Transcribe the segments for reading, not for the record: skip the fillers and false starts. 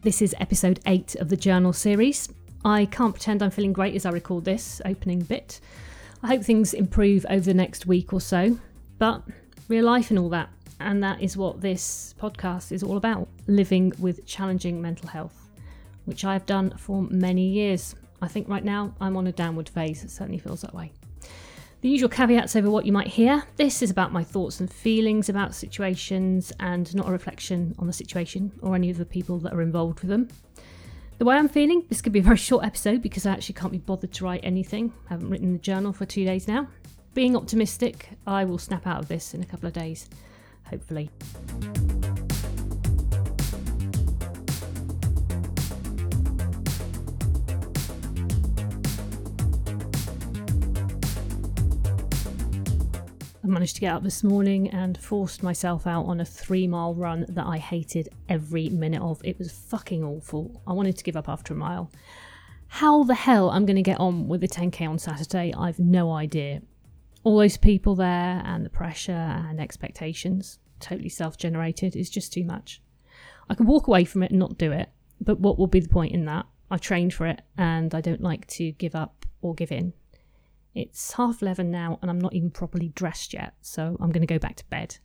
This is episode 8 of the Journal series. I can't pretend I'm feeling great as I record this opening bit. I hope things improve over the next week or so, but real life and all that. And that is what this podcast is all about, living with challenging mental health, which I have done for many years. I think right now I'm on a downward phase. It certainly feels that way. The usual caveats over what you might hear. This is about my thoughts and feelings about situations and not a reflection on the situation or any of the people that are involved with them. The way I'm feeling, this could be a very short episode because I actually can't be bothered to write anything. I haven't written the journal for 2 days now. Being optimistic, I will snap out of this in a couple of days, hopefully. I managed to get up this morning and forced myself out on a 3-mile run that I hated every minute of. It was fucking awful. I wanted to give up after a mile. How the hell I'm going to get on with the 10k on Saturday, I've no idea. All those people there and the pressure and expectations, totally self-generated, is just too much. I could walk away from it and not do it, but what will be the point in that? I've trained for it and I don't like to give up or give in. It's 11:30 now and I'm not even properly dressed yet, so I'm going to go back to bed.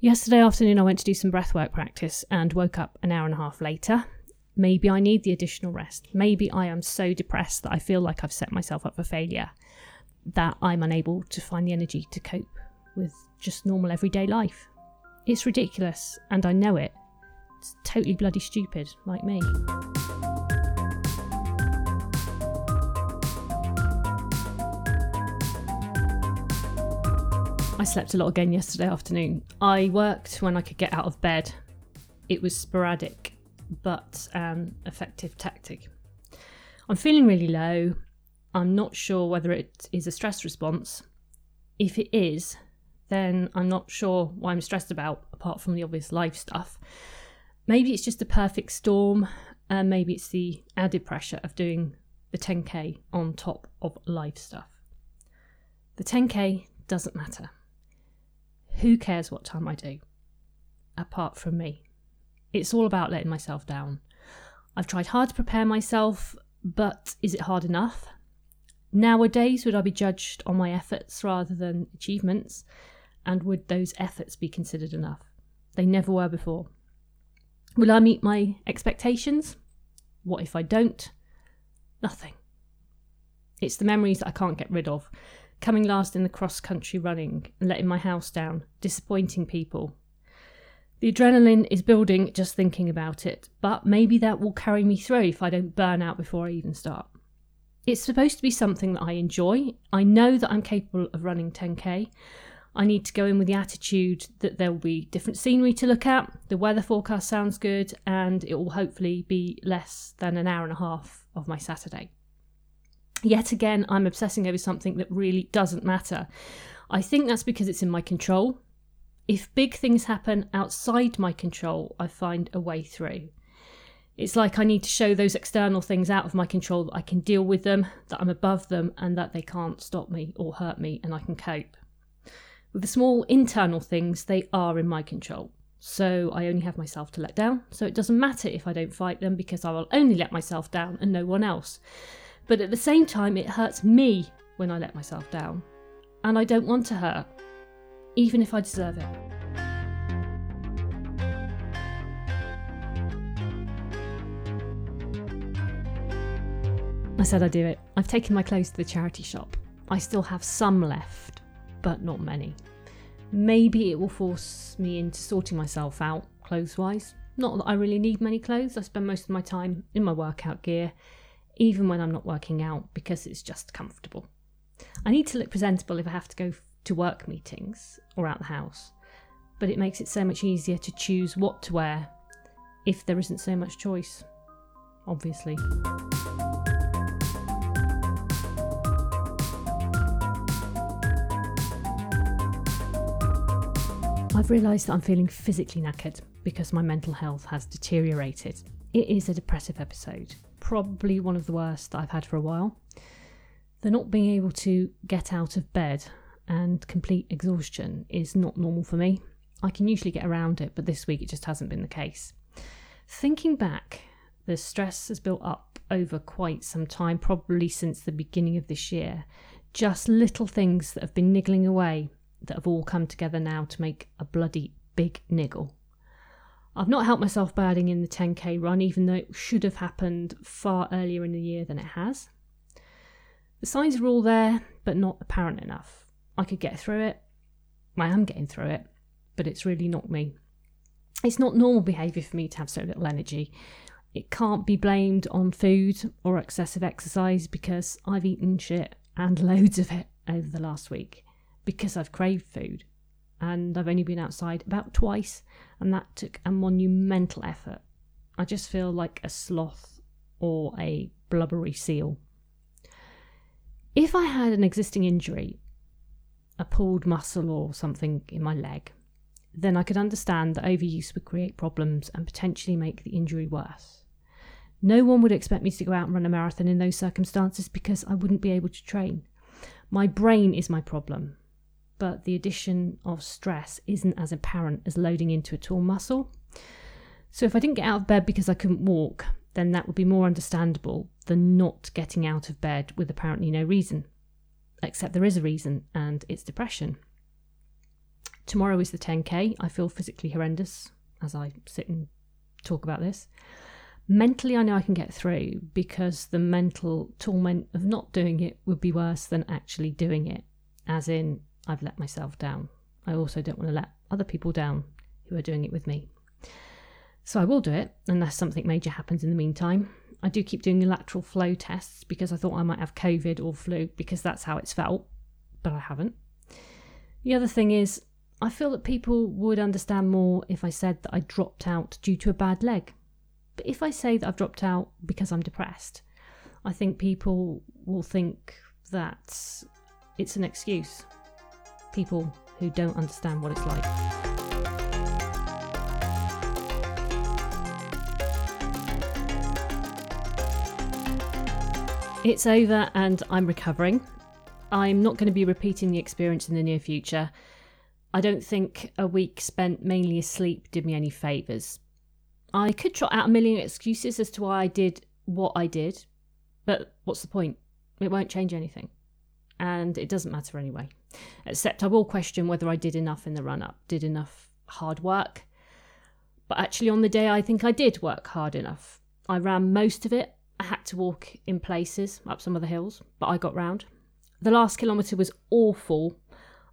Yesterday afternoon I went to do some breathwork practice and woke up an hour and a half later. Maybe I need the additional rest. Maybe I am so depressed that I feel like I've set myself up for failure, that I'm unable to find the energy to cope with just normal everyday life. It's ridiculous and I know it. It's totally bloody stupid, like me. I slept a lot again yesterday afternoon. I worked when I could get out of bed. It was sporadic, but an effective tactic. I'm feeling really low. I'm not sure whether it is a stress response. If it is, then I'm not sure what I'm stressed about, apart from the obvious life stuff. Maybe it's just a perfect storm, and maybe it's the added pressure of doing the 10k on top of life stuff. The 10k doesn't matter. Who cares what time I do? Apart from me. It's all about letting myself down. I've tried hard to prepare myself, but is it hard enough? Nowadays, would I be judged on my efforts rather than achievements? And would those efforts be considered enough? They never were before. Will I meet my expectations? What if I don't? Nothing. It's the memories that I can't get rid of. Coming last in the cross-country running, letting my house down, disappointing people. The adrenaline is building just thinking about it, but maybe that will carry me through if I don't burn out before I even start. It's supposed to be something that I enjoy. I know that I'm capable of running 10k. I need to go in with the attitude that there will be different scenery to look at, the weather forecast sounds good, and it will hopefully be less than an hour and a half of my Saturday. Yet again, I'm obsessing over something that really doesn't matter. I think that's because it's in my control. If big things happen outside my control, I find a way through. It's like I need to show those external things out of my control that I can deal with them, that I'm above them, and that they can't stop me or hurt me, and I can cope. With the small internal things, they are in my control. So I only have myself to let down, so it doesn't matter if I don't fight them because I will only let myself down and no one else. But at the same time, it hurts me when I let myself down. And I don't want to hurt, even if I deserve it. I said I'd do it. I've taken my clothes to the charity shop. I still have some left, but not many. Maybe it will force me into sorting myself out, clothes-wise. Not that I really need many clothes. I spend most of my time in my workout gear, even when I'm not working out, because it's just comfortable. I need to look presentable if I have to go to work meetings or out the house, but it makes it so much easier to choose what to wear if there isn't so much choice, obviously. I've realised that I'm feeling physically knackered because my mental health has deteriorated. It is a depressive episode. Probably one of the worst that I've had for a while. The not being able to get out of bed and complete exhaustion is not normal for me. I can usually get around it, but this week it just hasn't been the case. Thinking back, the stress has built up over quite some time, probably since the beginning of this year. Just little things that have been niggling away that have all come together now to make a bloody big niggle. I've not helped myself by adding in the 10k run, even though it should have happened far earlier in the year than it has. The signs are all there, but not apparent enough. I could get through it. I am getting through it, but it's really not me. It's not normal behaviour for me to have so little energy. It can't be blamed on food or excessive exercise, because I've eaten shit and loads of it over the last week, because I've craved food, and I've only been outside about twice, and that took a monumental effort. I just feel like a sloth or a blubbery seal. If I had an existing injury, a pulled muscle or something in my leg, then I could understand that overuse would create problems and potentially make the injury worse. No one would expect me to go out and run a marathon in those circumstances, because I wouldn't be able to train. My brain is my problem, but the addition of stress isn't as apparent as loading into a tall muscle. So if I didn't get out of bed because I couldn't walk, then that would be more understandable than not getting out of bed with apparently no reason. Except there is a reason, and it's depression. Tomorrow is the 10k. I feel physically horrendous as I sit and talk about this. Mentally, I know I can get through, because the mental torment of not doing it would be worse than actually doing it. As in, I've let myself down. I also don't want to let other people down who are doing it with me. So I will do it, unless something major happens in the meantime. I do keep doing lateral flow tests, because I thought I might have COVID or flu, because that's how it's felt, but I haven't. The other thing is, I feel that people would understand more if I said that I dropped out due to a bad leg. But if I say that I've dropped out because I'm depressed, I think people will think that it's an excuse. People who don't understand what it's like. It's over and I'm recovering. I'm not going to be repeating the experience in the near future. I don't think a week spent mainly asleep did me any favours. I could trot out a million excuses as to why I did what I did, but what's the point? It won't change anything, and it doesn't matter anyway. Except I will question whether I did enough in the run-up, did enough hard work. But actually on the day, I think I did work hard enough. I ran most of it. I had to walk in places, up some of the hills, but I got round. The last kilometre was awful.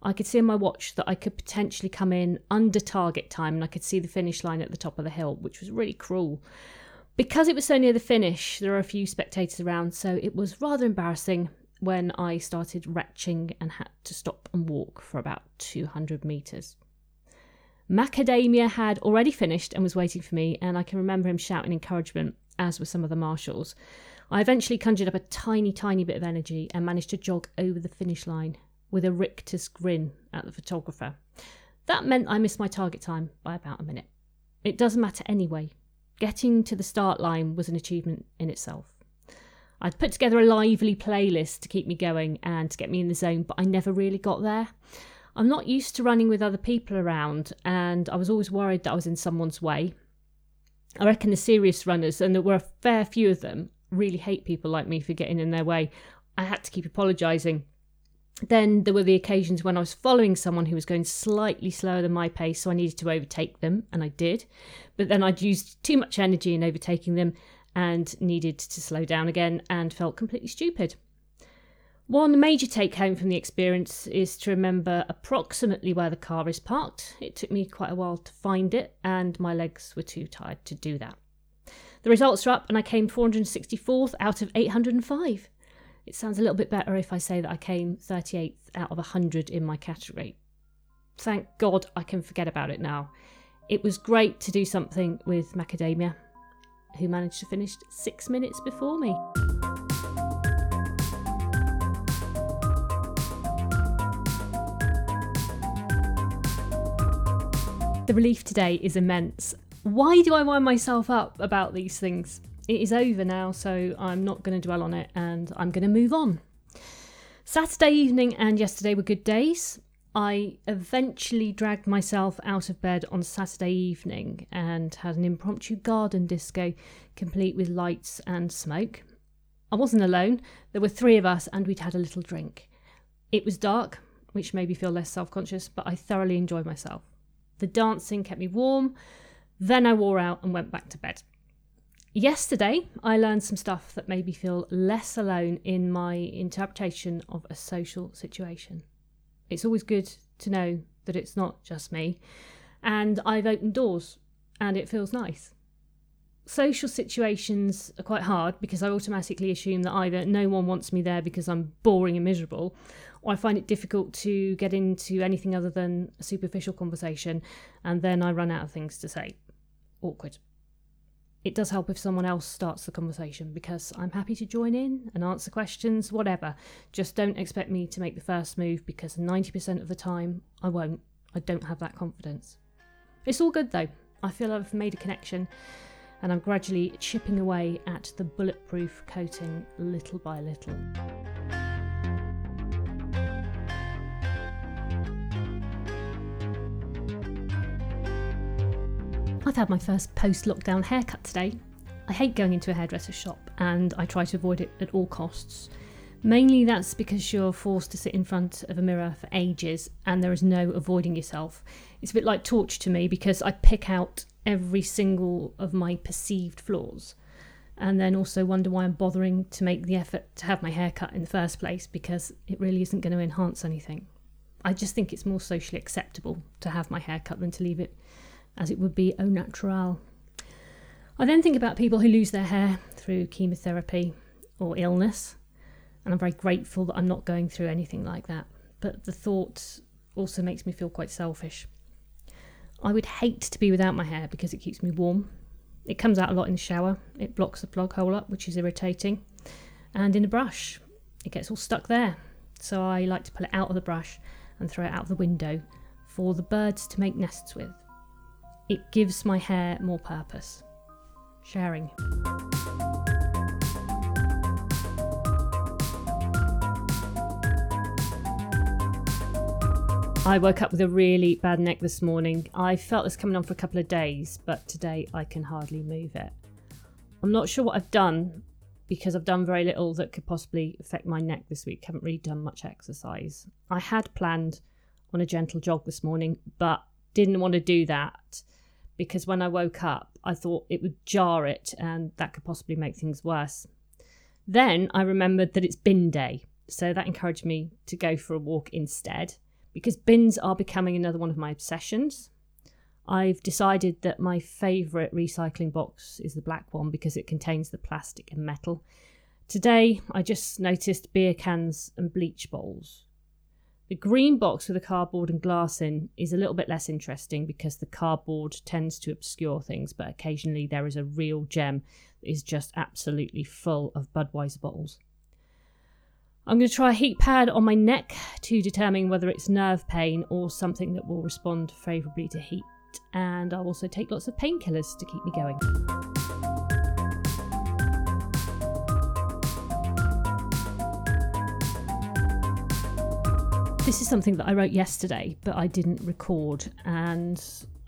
I could see in my watch that I could potentially come in under target time, and I could see the finish line at the top of the hill, which was really cruel. Because it was so near the finish, there were a few spectators around, so it was rather embarrassing when I started retching and had to stop and walk for about 200 metres. Macadamia had already finished and was waiting for me, and I can remember him shouting encouragement, as were some of the marshals. I eventually conjured up a tiny bit of energy and managed to jog over the finish line with a rictus grin at the photographer. That meant I missed my target time by about a minute. It doesn't matter anyway. Getting to the start line was an achievement in itself. I'd put together a lively playlist to keep me going and to get me in the zone, but I never really got there. I'm not used to running with other people around, and I was always worried that I was in someone's way. I reckon the serious runners, and there were a fair few of them, really hate people like me for getting in their way. I had to keep apologising. Then there were the occasions when I was following someone who was going slightly slower than my pace, so I needed to overtake them, and I did. But then I'd used too much energy in overtaking them and needed to slow down again and felt completely stupid. One major take home from the experience is to remember approximately where the car is parked. It took me quite a while to find it, and my legs were too tired to do that. The results are up, and I came 464th out of 805. It sounds a little bit better if I say that I came 38th out of 100 in my category. Thank God I can forget about it now. It was great to do something with Macadamia, who managed to finish 6 minutes before me. The relief today is immense. Why do I wind myself up about these things? It is over now, so I'm not going to dwell on it, and I'm going to move on. Saturday evening and yesterday were good days. I eventually dragged myself out of bed on Saturday evening and had an impromptu garden disco complete with lights and smoke. I wasn't alone. There were three of us and we'd had a little drink. It was dark, which made me feel less self-conscious, but I thoroughly enjoyed myself. The dancing kept me warm. Then I wore out and went back to bed. Yesterday, I learned some stuff that made me feel less alone in my interpretation of a social situation. It's always good to know that it's not just me. And I've opened doors and it feels nice. Social situations are quite hard because I automatically assume that either no one wants me there because I'm boring and miserable, or I find it difficult to get into anything other than a superficial conversation, and then I run out of things to say. Awkward. It does help if someone else starts the conversation because I'm happy to join in and answer questions, whatever. Just don't expect me to make the first move because 90% of the time I won't. I don't have that confidence. It's all good though. I feel I've made a connection. And I'm gradually chipping away at the bulletproof coating little by little. I've had my first post-lockdown haircut today. I hate going into a hairdresser's shop and I try to avoid it at all costs. Mainly that's because you're forced to sit in front of a mirror for ages and there is no avoiding yourself. It's a bit like torture to me because I pick out every single of my perceived flaws and then also wonder why I'm bothering to make the effort to have my hair cut in the first place because it really isn't going to enhance anything. I just think it's more socially acceptable to have my hair cut than to leave it as it would be au naturel. I then think about people who lose their hair through chemotherapy or illness, and I'm very grateful that I'm not going through anything like that, but the thought also makes me feel quite selfish. I would hate to be without my hair because it keeps me warm. It comes out a lot in the shower. It blocks the plug hole up, which is irritating. And in the brush, it gets all stuck there. So I like to pull it out of the brush and throw it out the window for the birds to make nests with. It gives my hair more purpose. Sharing. I woke up with a really bad neck this morning. I felt this coming on for a couple of days, but today I can hardly move it. I'm not sure what I've done because I've done very little that could possibly affect my neck this week. Haven't really done much exercise. I had planned on a gentle jog this morning, but didn't want to do that because when I woke up, I thought it would jar it and that could possibly make things worse. Then I remembered that it's bin day, so that encouraged me to go for a walk instead. Because bins are becoming another one of my obsessions. I've decided that my favourite recycling box is the black one because it contains the plastic and metal. Today, I just noticed beer cans and bleach bowls. The green box with the cardboard and glass in is a little bit less interesting because the cardboard tends to obscure things, but occasionally there is a real gem that is just absolutely full of Budweiser bottles. I'm going to try a heat pad on my neck to determine whether it's nerve pain or something that will respond favourably to heat. And I'll also take lots of painkillers to keep me going. This is something that I wrote yesterday, but I didn't record. And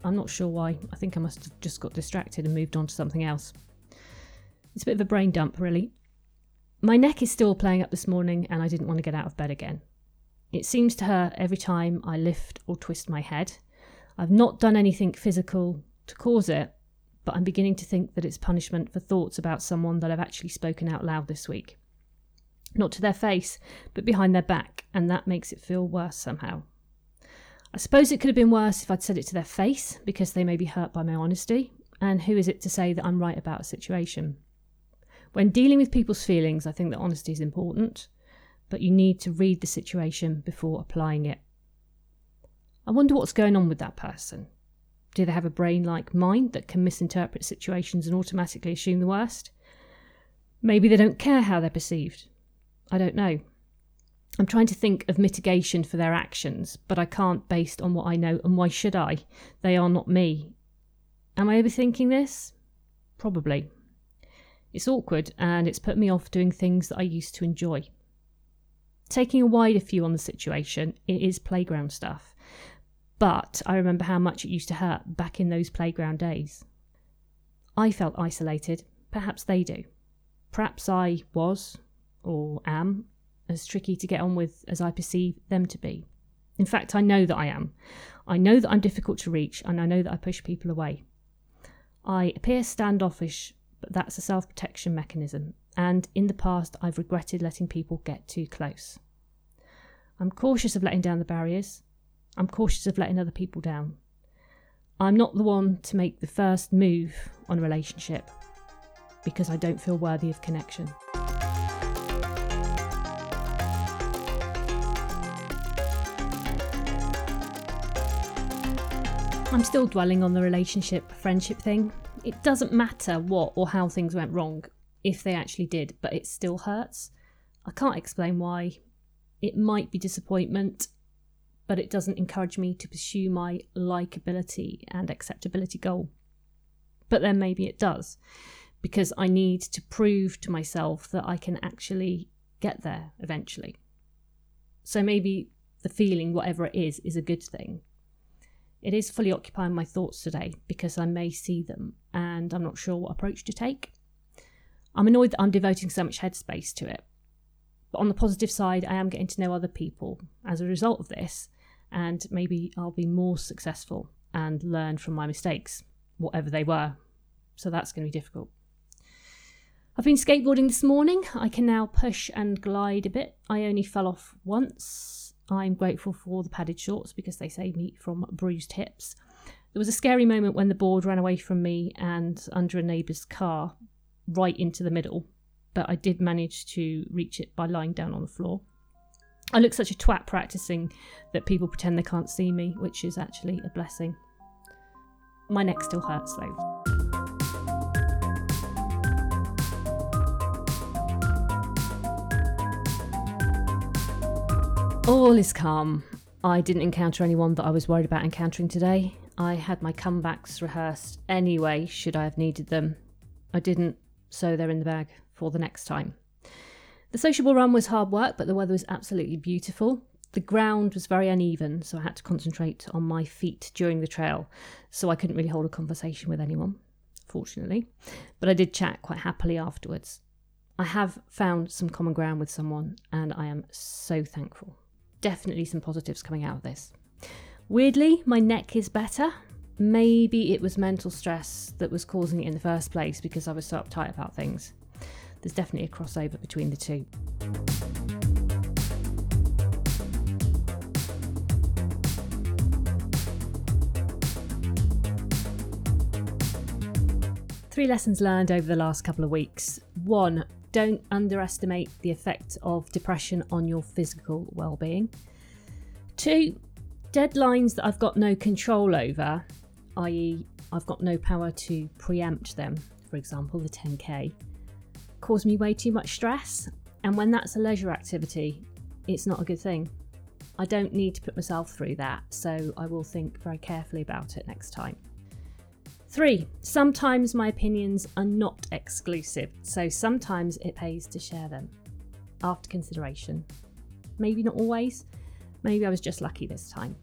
I'm not sure why. I think I must have just got distracted and moved on to something else. It's a bit of a brain dump, really. My neck is still playing up this morning and I didn't want to get out of bed again. It seems to hurt every time I lift or twist my head. I've not done anything physical to cause it, but I'm beginning to think that it's punishment for thoughts about someone that I've actually spoken out loud this week. Not to their face, but behind their back, and that makes it feel worse somehow. I suppose it could have been worse if I'd said it to their face, because they may be hurt by my honesty, and who is it to say that I'm right about a situation? When dealing with people's feelings, I think that honesty is important, but you need to read the situation before applying it. I wonder what's going on with that person. Do they have a brain like mine that can misinterpret situations and automatically assume the worst? Maybe they don't care how they're perceived. I don't know. I'm trying to think of mitigation for their actions, but I can't based on what I know, and why should I? They are not me. Am I overthinking this? Probably. It's awkward and it's put me off doing things that I used to enjoy. taking a wider view on the situation, it is playground stuff. But I remember how much it used to hurt back in those playground days. I felt isolated. Perhaps they do. Perhaps I was, or am, as tricky to get on with as I perceive them to be. In fact, I know that I am. I know that I'm difficult to reach, and I know that I push people away. I appear standoffish, but that's a self-protection mechanism, and in the past I've regretted letting people get too close. I'm cautious of letting down the barriers. I'm cautious of letting other people down. I'm not the one to make the first move on a relationship because I don't feel worthy of connection. I'm still dwelling on the relationship-friendship thing. It doesn't matter what or how things went wrong, if they actually did, but it still hurts. I can't explain why. It might be disappointment, but it doesn't encourage me to pursue my likability and acceptability goal. But then maybe it does, because I need to prove to myself that I can actually get there eventually. So maybe the feeling, whatever it is a good thing. It is fully occupying my thoughts today because I may see them and I'm not sure what approach to take. I'm annoyed that I'm devoting so much headspace to it. But on the positive side, I am getting to know other people as a result of this, and maybe I'll be more successful and learn from my mistakes, whatever they were. So that's going to be difficult. I've been skateboarding this morning. I can now push and glide a bit. I only fell off once. I'm grateful for the padded shorts because they saved me from bruised hips. There was a scary moment when the board ran away from me and under a neighbour's car, right into the middle, but I did manage to reach it by lying down on the floor. I look such a twat practising that people pretend they can't see me, which is actually a blessing. My neck still hurts though. All is calm. I didn't encounter anyone that I was worried about encountering today. I had my comebacks rehearsed anyway, should I have needed them. I didn't, so they're in the bag for the next time. The sociable run was hard work, but the weather was absolutely beautiful. The ground was very uneven, so I had to concentrate on my feet during the trail, so I couldn't really hold a conversation with anyone, fortunately. But I did chat quite happily afterwards. I have found some common ground with someone, and I am so thankful. Definitely some positives coming out of this. Weirdly, my neck is better. Maybe it was mental stress that was causing it in the first place because I was so uptight about things. There's definitely a crossover between the two. Three lessons learned over the last couple of weeks. One, don't underestimate the effect of depression on your physical well-being. Two, deadlines that I've got no control over, i.e. I've got no power to preempt them, for example the 10k, cause me way too much stress, and when that's a leisure activity, it's not a good thing. I don't need to put myself through that, so I will think very carefully about it next time. Three, sometimes my opinions are not exclusive, so sometimes it pays to share them after consideration. Maybe not always, maybe I was just lucky this time.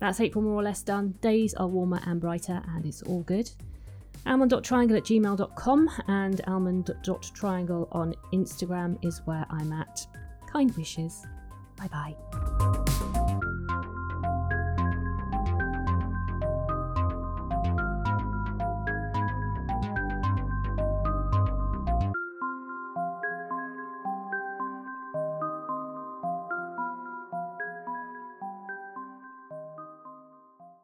That's April more or less done. Days are warmer and brighter and it's all good. almond.triangle@gmail.com and almond.triangle on Instagram is where I'm at. Kind wishes. Bye bye.